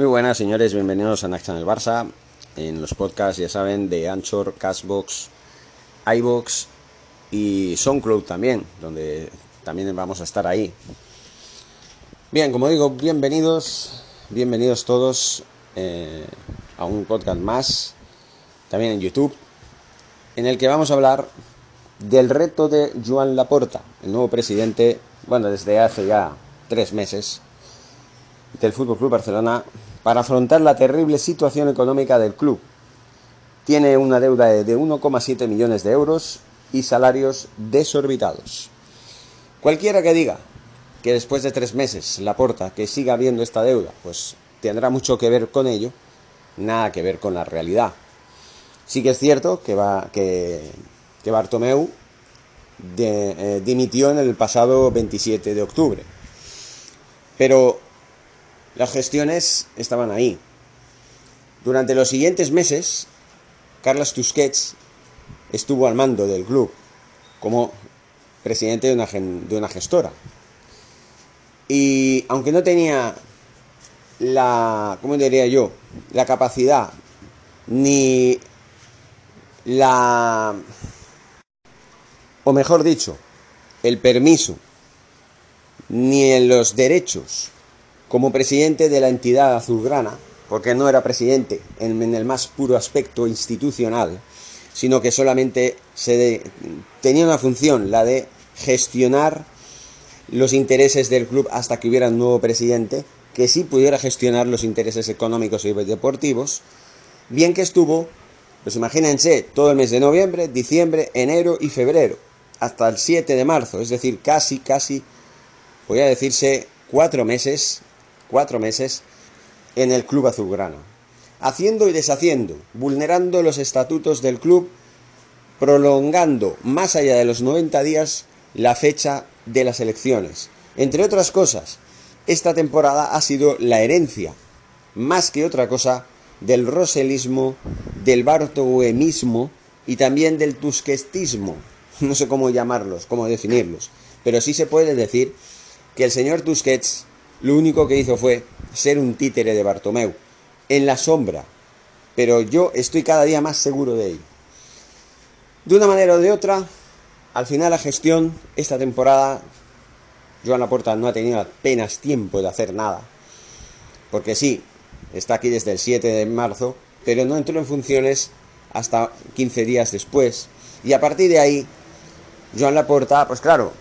Muy buenas, señores, bienvenidos a Naxan el Barça. En los podcasts, ya saben, de Anchor, Castbox, iVoox y SoundCloud también, donde también vamos a estar ahí. Bien, como digo, bienvenidos todos a un podcast más, también en YouTube, en el que vamos a hablar del reto de Joan Laporta, el nuevo presidente, bueno, desde hace ya 3 meses, del FC Barcelona, para afrontar la terrible situación económica del club. Tiene una deuda de 1,7 millones de euros y salarios desorbitados. Cualquiera que diga que después de 3 meses Laporta, que siga habiendo esta deuda, pues tendrá mucho que ver con ello, nada que ver con la realidad. Sí que es cierto que Bartomeu dimitió en el pasado 27 de octubre, pero las gestiones estaban ahí. Durante los siguientes meses, Carlos Tusquets estuvo al mando del club como presidente de una gestora. Y aunque no tenía la capacidad ni la, o mejor dicho, el permiso ni en los derechos como presidente de la entidad azulgrana, porque no era presidente en el más puro aspecto institucional, sino que solamente tenía una función, la de gestionar los intereses del club hasta que hubiera un nuevo presidente que sí pudiera gestionar los intereses económicos y deportivos. Bien que estuvo, pues imagínense, todo el mes de noviembre, diciembre, enero y febrero, hasta el 7 de marzo, es decir, casi, podría decirse 4 meses en el club azulgrana, haciendo y deshaciendo, vulnerando los estatutos del club, prolongando más allá de los 90 días la fecha de las elecciones. Entre otras cosas, esta temporada ha sido la herencia, más que otra cosa, del rosellismo, del bartomeuismo y también del tusquetismo. No sé cómo llamarlos, cómo definirlos, pero sí se puede decir que el señor Tusquets lo único que hizo fue ser un títere de Bartomeu, en la sombra, pero yo estoy cada día más seguro de ello. De una manera o de otra, al final la gestión, esta temporada, Joan Laporta no ha tenido apenas tiempo de hacer nada, porque sí, está aquí desde el 7 de marzo, pero no entró en funciones hasta 15 días después, y a partir de ahí, Joan Laporta, pues claro,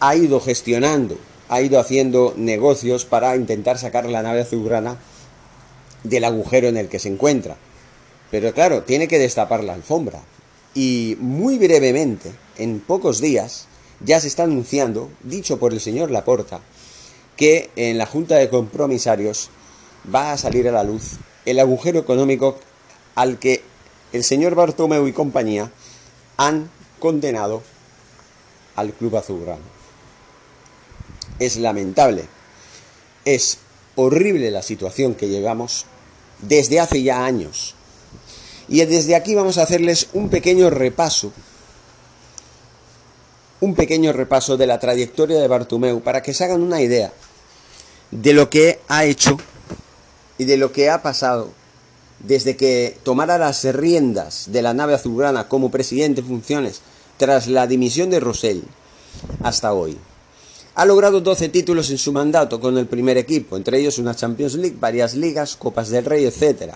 ha ido gestionando, ha ido haciendo negocios para intentar sacar la nave azulgrana del agujero en el que se encuentra. Pero claro, tiene que destapar la alfombra. Y muy brevemente, en pocos días, ya se está anunciando, dicho por el señor Laporta, que en la Junta de Compromisarios va a salir a la luz el agujero económico al que el señor Bartomeu y compañía han condenado al club azulgrana. Es lamentable, es horrible la situación que llevamos desde hace ya años. Y desde aquí vamos a hacerles un pequeño repaso de la trayectoria de Bartomeu para que se hagan una idea de lo que ha hecho y de lo que ha pasado desde que tomara las riendas de la nave azulgrana como presidente en funciones tras la dimisión de Rosell hasta hoy. Ha logrado 12 títulos en su mandato con el primer equipo, entre ellos una Champions League, varias ligas, Copas del Rey, etc.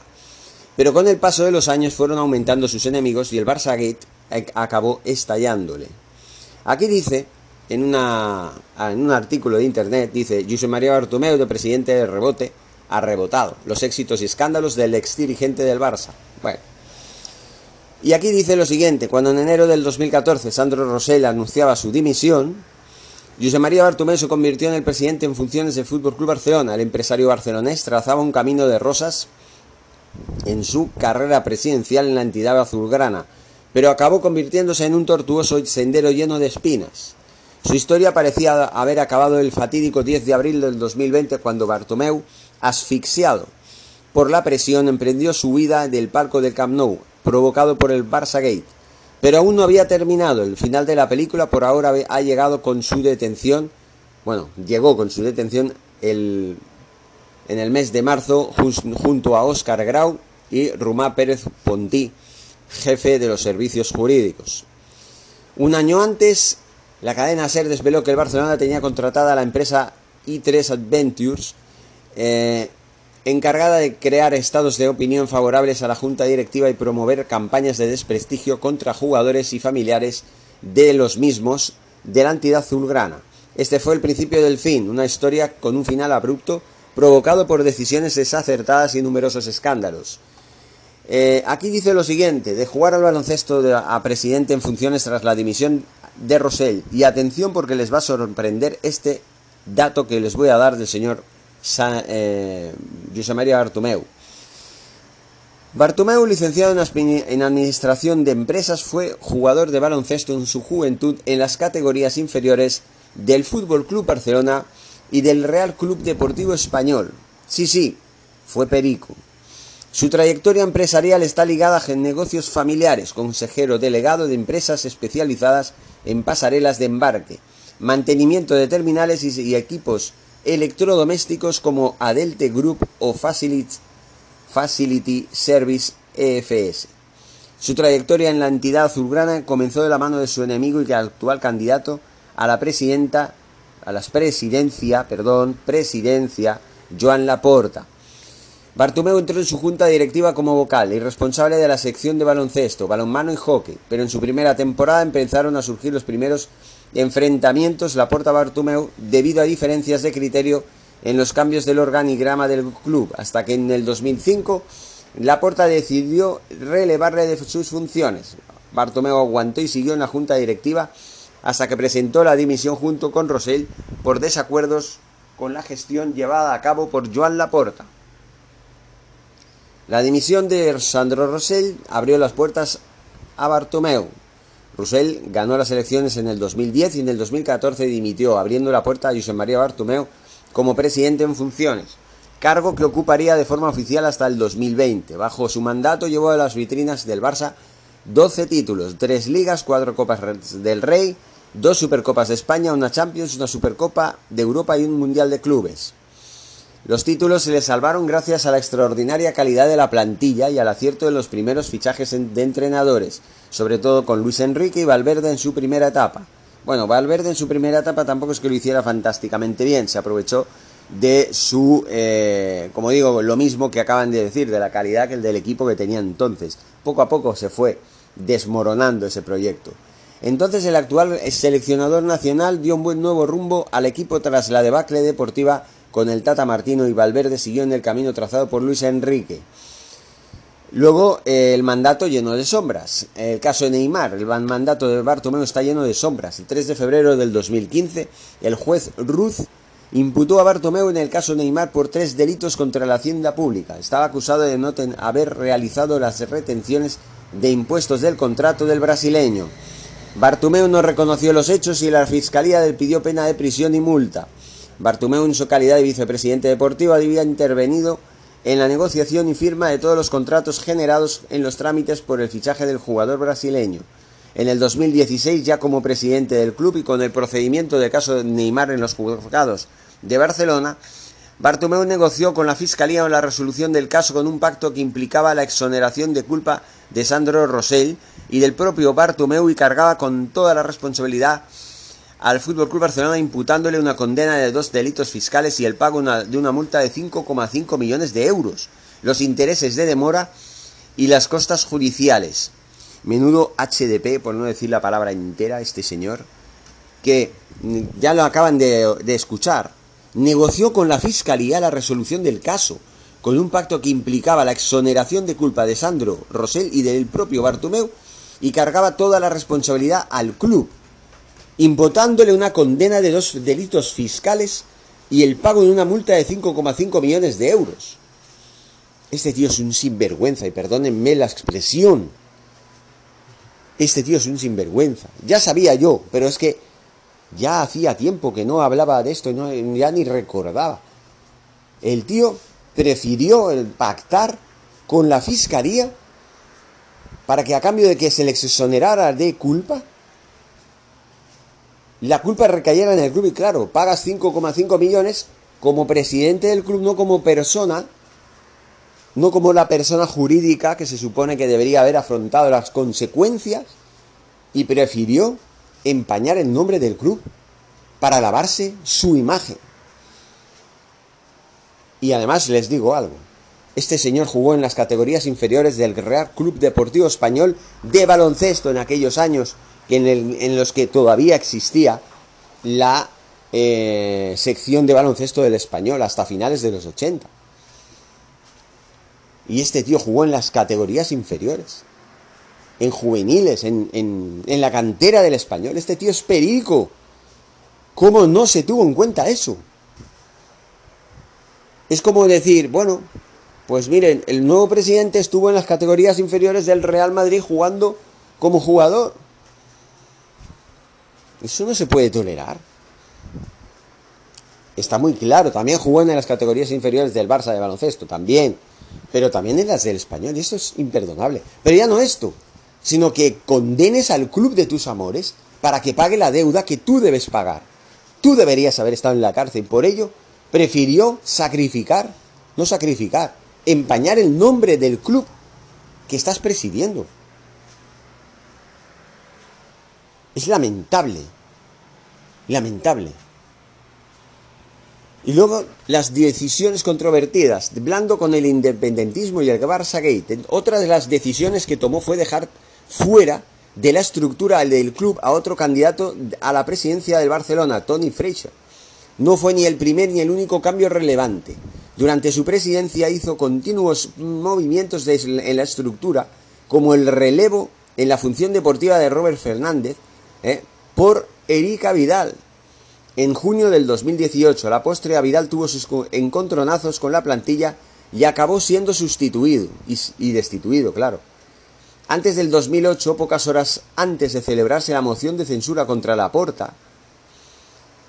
Pero con el paso de los años fueron aumentando sus enemigos y el Barça Gate acabó estallándole. Aquí dice, en un artículo de internet, dice: José María Bartomeu, de presidente de rebote, ha rebotado los éxitos y escándalos del ex dirigente del Barça. Bueno. Y aquí dice lo siguiente: cuando en enero del 2014 Sandro Rosell anunciaba su dimisión, José María Bartomeu se convirtió en el presidente en funciones del FC Barcelona. El empresario barcelonés trazaba un camino de rosas en su carrera presidencial en la entidad azulgrana, pero acabó convirtiéndose en un tortuoso sendero lleno de espinas. Su historia parecía haber acabado el fatídico 10 de abril del 2020, cuando Bartomeu, asfixiado por la presión, emprendió su huida del palco del Camp Nou, provocado por el Barça Gate. Pero aún no había terminado. El final de la película por ahora ha llegado con su detención. Bueno, llegó con su detención el en el mes de marzo junto a Óscar Grau y Román Pérez Pontí, jefe de los servicios jurídicos. Un año antes, la cadena SER desveló que el Barcelona tenía contratada a la empresa I3 Ventures, encargada de crear estados de opinión favorables a la junta directiva y promover campañas de desprestigio contra jugadores y familiares de los mismos de la entidad azulgrana. Este fue el principio del fin, una historia con un final abrupto provocado por decisiones desacertadas y numerosos escándalos. Aquí dice lo siguiente: de jugar al baloncesto a presidente en funciones tras la dimisión de Rosell. Y atención, porque les va a sorprender este dato que les voy a dar del señor José María Bartomeu. Bartomeu, licenciado en Administración de Empresas, fue jugador de baloncesto en su juventud en las categorías inferiores del Fútbol Club Barcelona y del Real Club Deportivo Español. Sí, sí, fue perico. Su trayectoria empresarial está ligada a negocios familiares, consejero delegado de empresas especializadas en pasarelas de embarque, mantenimiento de terminales y equipos electrodomésticos como Adelte Group o Facility Service EFS. Su trayectoria en la entidad azulgrana comenzó de la mano de su enemigo y actual candidato a la presidencia, Joan Laporta. Bartomeu entró en su junta directiva como vocal y responsable de la sección de baloncesto, balonmano y hockey, pero en su primera temporada empezaron a surgir los primeros enfrentamientos Laporta-Bartomeu debido a diferencias de criterio en los cambios del organigrama del club, hasta que en el 2005 Laporta decidió relevarle de sus funciones. Bartomeu aguantó y siguió en la junta directiva hasta que presentó la dimisión junto con Rosell por desacuerdos con la gestión llevada a cabo por Joan Laporta. La dimisión de Sandro Rosell abrió las puertas a Bartomeu. Rosell ganó las elecciones en el 2010 y en el 2014 dimitió, abriendo la puerta a José María Bartomeu como presidente en funciones, cargo que ocuparía de forma oficial hasta el 2020. Bajo su mandato llevó a las vitrinas del Barça 12 títulos, 3 ligas, 4 copas del Rey, 2 Supercopas de España, una Champions, una Supercopa de Europa y un Mundial de Clubes. Los títulos se le salvaron gracias a la extraordinaria calidad de la plantilla y al acierto de los primeros fichajes de entrenadores, sobre todo con Luis Enrique y Valverde en su primera etapa. Bueno, Valverde en su primera etapa tampoco es que lo hiciera fantásticamente bien, se aprovechó de su, como digo, lo mismo que acaban de decir, de la calidad que el del equipo que tenía entonces. Poco a poco se fue desmoronando ese proyecto. Entonces el actual seleccionador nacional dio un buen nuevo rumbo al equipo tras la debacle deportiva con el Tata Martino, y Valverde siguió en el camino trazado por Luis Enrique. Luego el mandato lleno de sombras. El caso de Neymar, el mandato de Bartomeu está lleno de sombras. El 3 de febrero del 2015, el juez Ruz imputó a Bartomeu en el caso Neymar por 3 delitos contra la hacienda pública. Estaba acusado de no haber realizado las retenciones de impuestos del contrato del brasileño. Bartomeu no reconoció los hechos y la fiscalía le pidió pena de prisión y multa. Bartomeu, en su calidad de vicepresidente deportivo, había intervenido en la negociación y firma de todos los contratos generados en los trámites por el fichaje del jugador brasileño. En el 2016, ya como presidente del club y con el procedimiento del caso de Neymar en los juzgados de Barcelona, Bartomeu negoció con la Fiscalía la resolución del caso con un pacto que implicaba la exoneración de culpa de Sandro Rosell y del propio Bartomeu, y cargaba con toda la responsabilidad al FC Barcelona, imputándole una condena de 2 delitos fiscales y el pago de una multa de 5,5 millones de euros, los intereses de demora y las costas judiciales. Menudo HDP, por no decir la palabra entera, este señor, que ya lo acaban de escuchar. Negoció con la Fiscalía la resolución del caso, con un pacto que implicaba la exoneración de culpa de Sandro Rosell y del propio Bartomeu, y cargaba toda la responsabilidad al club, imputándole una condena de 2 delitos fiscales y el pago de una multa de 5,5 millones de euros. Este tío es un sinvergüenza, y perdónenme la expresión. Este tío es un sinvergüenza. Ya sabía yo, pero es que ya hacía tiempo que no hablaba de esto y no, ya ni recordaba. El tío prefirió pactar con la fiscalía para que, a cambio de que se le exonerara de culpa, la culpa recayera en el club. Y claro, pagas 5,5 millones como presidente del club, no como persona, no como la persona jurídica que se supone que debería haber afrontado las consecuencias, y prefirió empañar el nombre del club para lavarse su imagen. Y además les digo algo, este señor jugó en las categorías inferiores del Real Club Deportivo Español de baloncesto en aquellos años en los que todavía existía la sección de baloncesto del Español hasta finales de los 80. Y este tío jugó en las categorías inferiores, en juveniles, en la cantera del Español. Este tío es perico. ¿Cómo no se tuvo en cuenta eso? Es como decir, bueno, pues miren, el nuevo presidente estuvo en las categorías inferiores del Real Madrid jugando como jugador. Eso no se puede tolerar. Está muy claro, también jugó en las categorías inferiores del Barça de baloncesto, también. Pero también en las del Español, y eso es imperdonable. Pero ya no esto, sino que condenes al club de tus amores para que pague la deuda que tú debes pagar. Tú deberías haber estado en la cárcel, y por ello prefirió empañar el nombre del club que estás presidiendo. Es lamentable, lamentable. Y luego las decisiones controvertidas, blando con el independentismo y el Barça Gate. Otra de las decisiones que tomó fue dejar fuera de la estructura del club a otro candidato a la presidencia del Barcelona, Toni Freixa. No fue ni el primer ni el único cambio relevante. Durante su presidencia hizo continuos movimientos en la estructura, como el relevo en la función deportiva de Robert Fernández por Erika Vidal. En junio del 2018, a la postre, a Vidal tuvo sus encontronazos con la plantilla y acabó siendo sustituido y destituido, claro. Antes del 2008, pocas horas antes de celebrarse la moción de censura contra Laporta,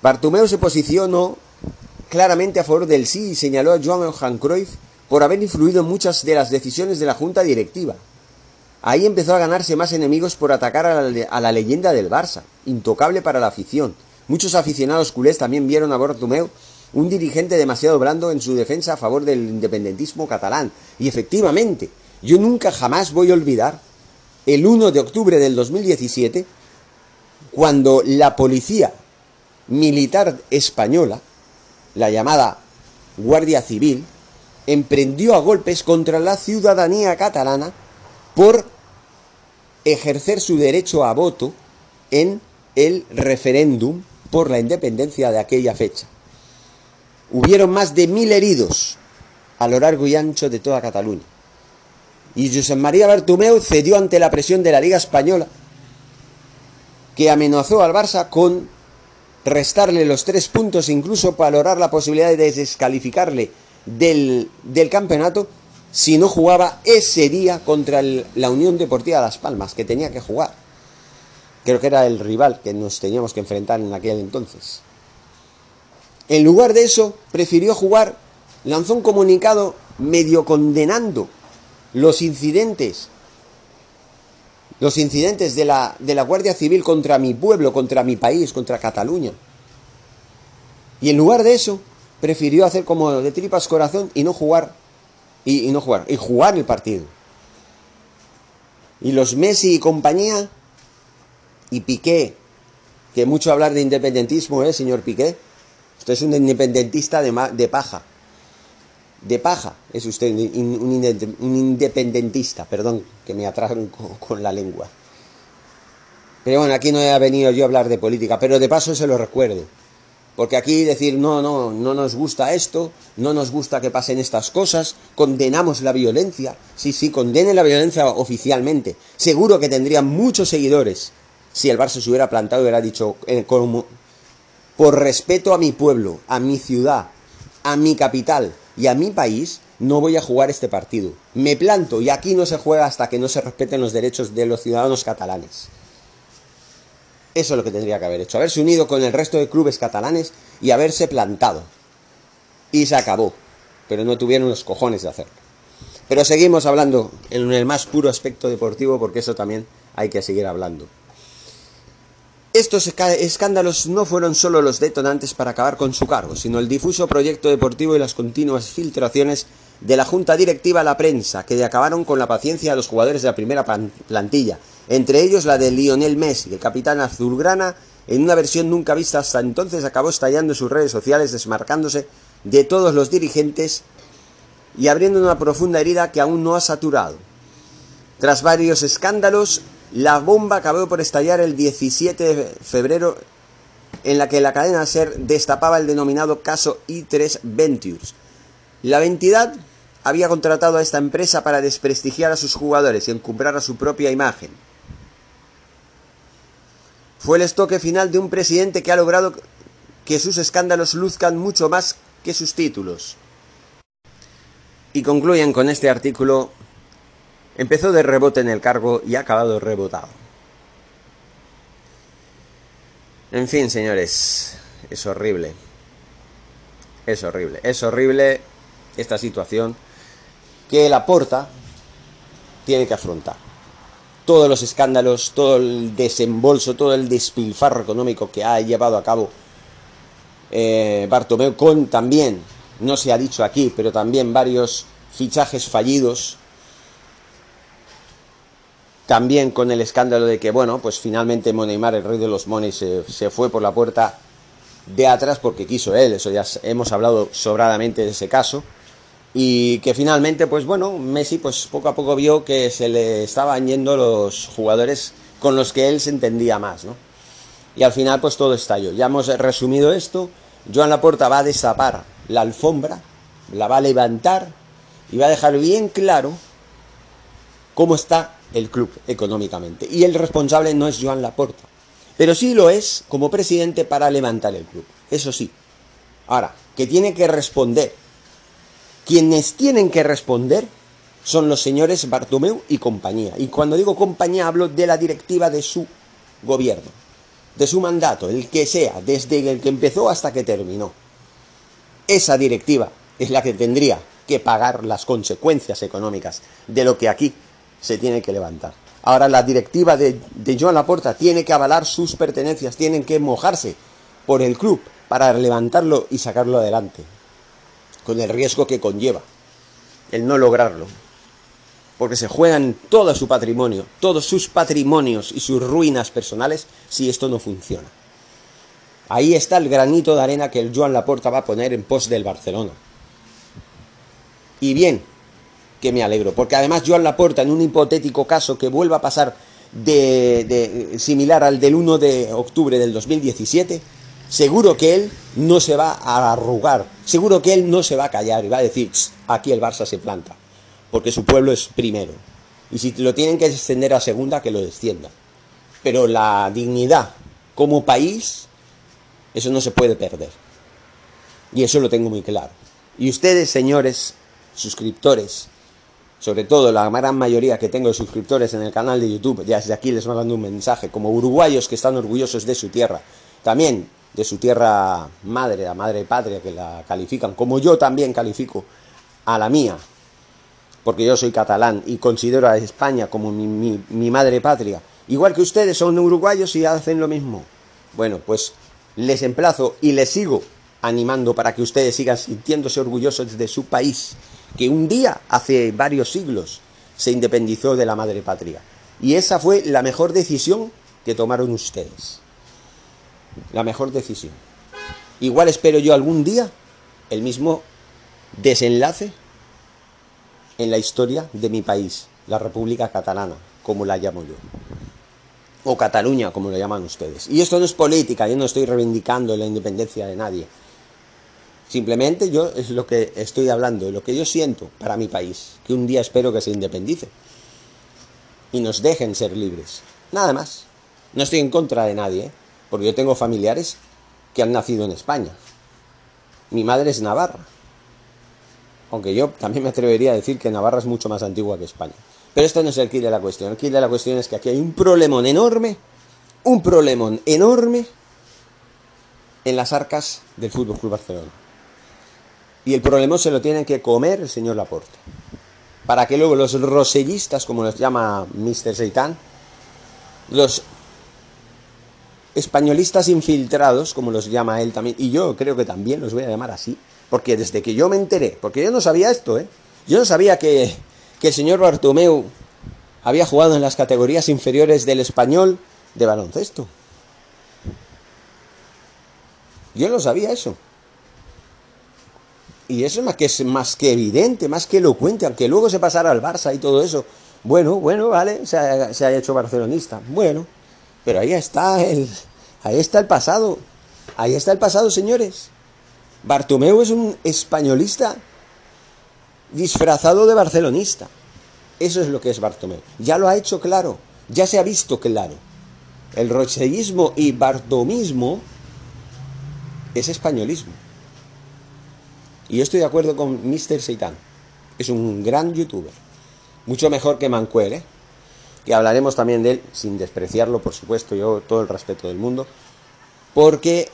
Bartomeu se posicionó claramente a favor del sí y señaló a Johan Cruyff por haber influido en muchas de las decisiones de la junta directiva. Ahí empezó a ganarse más enemigos por atacar a la leyenda del Barça, intocable para la afición. Muchos aficionados culés también vieron a Bartomeu un dirigente demasiado blando en su defensa a favor del independentismo catalán. Y efectivamente, yo nunca jamás voy a olvidar el 1 de octubre del 2017, cuando la policía militar española, la llamada Guardia Civil, emprendió a golpes contra la ciudadanía catalana por ejercer su derecho a voto en el referéndum por la independencia de aquella fecha. Hubieron más de 1000 heridos a lo largo y ancho de toda Cataluña. Y José María Bartomeu cedió ante la presión de la Liga Española, que amenazó al Barça con restarle los 3 puntos, incluso valorar la posibilidad de descalificarle del campeonato si no jugaba ese día contra la Unión Deportiva de Las Palmas, que tenía que jugar. Creo que era el rival que nos teníamos que enfrentar en aquel entonces. En lugar de eso, prefirió jugar, lanzó un comunicado medio condenando los incidentes de la Guardia Civil contra mi pueblo, contra mi país, contra Cataluña. Y en lugar de eso, prefirió hacer como de tripas corazón y no jugar, y jugar el partido. Y los Messi y compañía, y Piqué, que mucho hablar de independentismo, señor Piqué. Usted es un independentista de paja. De paja es usted un independentista. Perdón, que me atrajo con la lengua. Pero bueno, aquí no he venido yo a hablar de política, pero de paso se lo recuerdo. Porque aquí decir, no nos gusta esto, no nos gusta que pasen estas cosas, condenamos la violencia. Sí, condenen la violencia oficialmente. Seguro que tendrían muchos seguidores si el Barça se hubiera plantado y hubiera dicho, como, por respeto a mi pueblo, a mi ciudad, a mi capital y a mi país, no voy a jugar este partido. Me planto y aquí no se juega hasta que no se respeten los derechos de los ciudadanos catalanes. Eso es lo que tendría que haber hecho, haberse unido con el resto de clubes catalanes y haberse plantado. Y se acabó, pero no tuvieron los cojones de hacerlo. Pero seguimos hablando en el más puro aspecto deportivo, porque eso también hay que seguir hablando. Estos escándalos no fueron solo los detonantes para acabar con su cargo, sino el difuso proyecto deportivo y las continuas filtraciones de la junta directiva a la prensa, que acabaron con la paciencia de los jugadores de la primera plantilla, entre ellos la de Lionel Messi, el capitán azulgrana. En una versión nunca vista hasta entonces, acabó estallando en sus redes sociales, desmarcándose de todos los dirigentes y abriendo una profunda herida que aún no ha saturado. Tras varios escándalos, la bomba acabó por estallar el 17 de febrero, en la que la cadena SER destapaba el denominado caso I3 Ventures. La entidad había contratado a esta empresa para desprestigiar a sus jugadores y encumbrar a su propia imagen. Fue el estoque final de un presidente que ha logrado que sus escándalos luzcan mucho más que sus títulos. Y concluyen con este artículo: empezó de rebote en el cargo y ha acabado rebotado. En fin, señores, es horrible. Es horrible, es horrible esta situación que Laporta tiene que afrontar. Todos los escándalos, todo el desembolso, todo el despilfarro económico que ha llevado a cabo Bartomeu, con también, no se ha dicho aquí, pero también varios fichajes fallidos. También con el escándalo de que, bueno, pues finalmente Moneymar, el rey de los moneys, se fue por la puerta de atrás porque quiso él. Eso ya hemos hablado sobradamente de ese caso. Y que finalmente, pues bueno, Messi pues poco a poco vio que se le estaban yendo los jugadores con los que él se entendía más, ¿no? Y al final pues todo estalló. Ya hemos resumido esto. Joan Laporta va a destapar la alfombra, la va a levantar y va a dejar bien claro cómo está el club económicamente. Y el responsable no es Joan Laporta, pero sí lo es como presidente para levantar el club, eso sí. Ahora, que tiene que responder. Quienes tienen que responder son los señores Bartomeu y compañía. Y cuando digo compañía hablo de la directiva de su gobierno, de su mandato, el que sea, desde el que empezó hasta que terminó. Esa directiva es la que tendría que pagar las consecuencias económicas de lo que aquí se tiene que levantar. Ahora la directiva de Joan Laporta tiene que avalar sus pertenencias, tienen que mojarse por el club para levantarlo y sacarlo adelante, con el riesgo que conlleva el no lograrlo, porque se juegan todo su patrimonio, todos sus patrimonios y sus ruinas personales si esto no funciona. Ahí está el granito de arena que el Joan Laporta va a poner en pos del Barcelona. Y bien, que me alegro, porque además Joan Laporta, en un hipotético caso que vuelva a pasar similar al del 1 de octubre del 2017... seguro que él no se va a arrugar, seguro que él no se va a callar y va a decir: aquí el Barça se planta, porque su pueblo es primero. Y si lo tienen que descender a segunda, que lo descienda. Pero la dignidad como país, eso no se puede perder. Y eso lo tengo muy claro. Y ustedes, señores suscriptores, sobre todo la gran mayoría que tengo de suscriptores en el canal de YouTube, ya desde aquí les mando un mensaje, como uruguayos que están orgullosos de su tierra, también de su tierra madre, la madre patria que la califican, como yo también califico a la mía, porque yo soy catalán y considero a España como mi madre patria, igual que ustedes son uruguayos y hacen lo mismo. Bueno, pues les emplazo y les sigo animando para que ustedes sigan sintiéndose orgullosos de su país, que un día, hace varios siglos, se independizó de la madre patria, y esa fue la mejor decisión que tomaron ustedes. La mejor decisión. Igual espero yo algún día el mismo desenlace en la historia de mi país, la República Catalana, como la llamo yo, o Cataluña, como lo llaman ustedes. Y esto no es política, yo no estoy reivindicando la independencia de nadie. Simplemente yo es lo que estoy hablando, lo que yo siento para mi país, que un día espero que se independice y nos dejen ser libres. Nada más. No estoy en contra de nadie, ¿eh? Porque yo tengo familiares que han nacido en España. Mi madre es navarra. Aunque yo también me atrevería a decir que Navarra es mucho más antigua que España. Pero esto no es el quid de la cuestión. El quid de la cuestión es que aquí hay un problemón enorme. Un problemón enorme en las arcas del FC Barcelona. Y el problemón se lo tienen que comer el señor Laporta, para que luego los rosellistas, como los llama Mr. Seitán, los españolistas infiltrados, como los llama él también, y yo creo que también los voy a llamar así, porque desde que yo me enteré, porque yo no sabía esto, yo no sabía que el señor Bartomeu había jugado en las categorías inferiores del Español de baloncesto. Yo no sabía eso. Y eso es más que evidente, más que elocuente, aunque luego se pasara al Barça y todo eso. Bueno, vale, se ha hecho barcelonista. Bueno, pero ahí está el pasado. Ahí está el pasado, señores. Bartomeu es un españolista disfrazado de barcelonista. Eso es lo que es Bartomeu. Ya lo ha hecho claro, ya se ha visto claro. El rosellismo y bartomismo es españolismo. Y yo estoy de acuerdo con Mr. Seitán. Es un gran youtuber. Mucho mejor que Mancuer, que hablaremos también de él, sin despreciarlo, por supuesto, yo todo el respeto del mundo, porque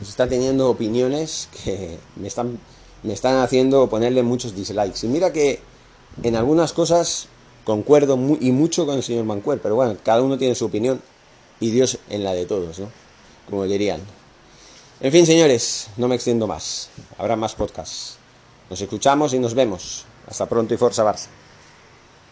está teniendo opiniones que me están haciendo ponerle muchos dislikes. Y mira que en algunas cosas concuerdo mucho con el señor Mancuer, pero bueno, cada uno tiene su opinión y Dios en la de todos, ¿no? Como dirían. En fin, señores, no me extiendo más. Habrá más podcasts. Nos escuchamos y nos vemos. Hasta pronto y Forza Barça.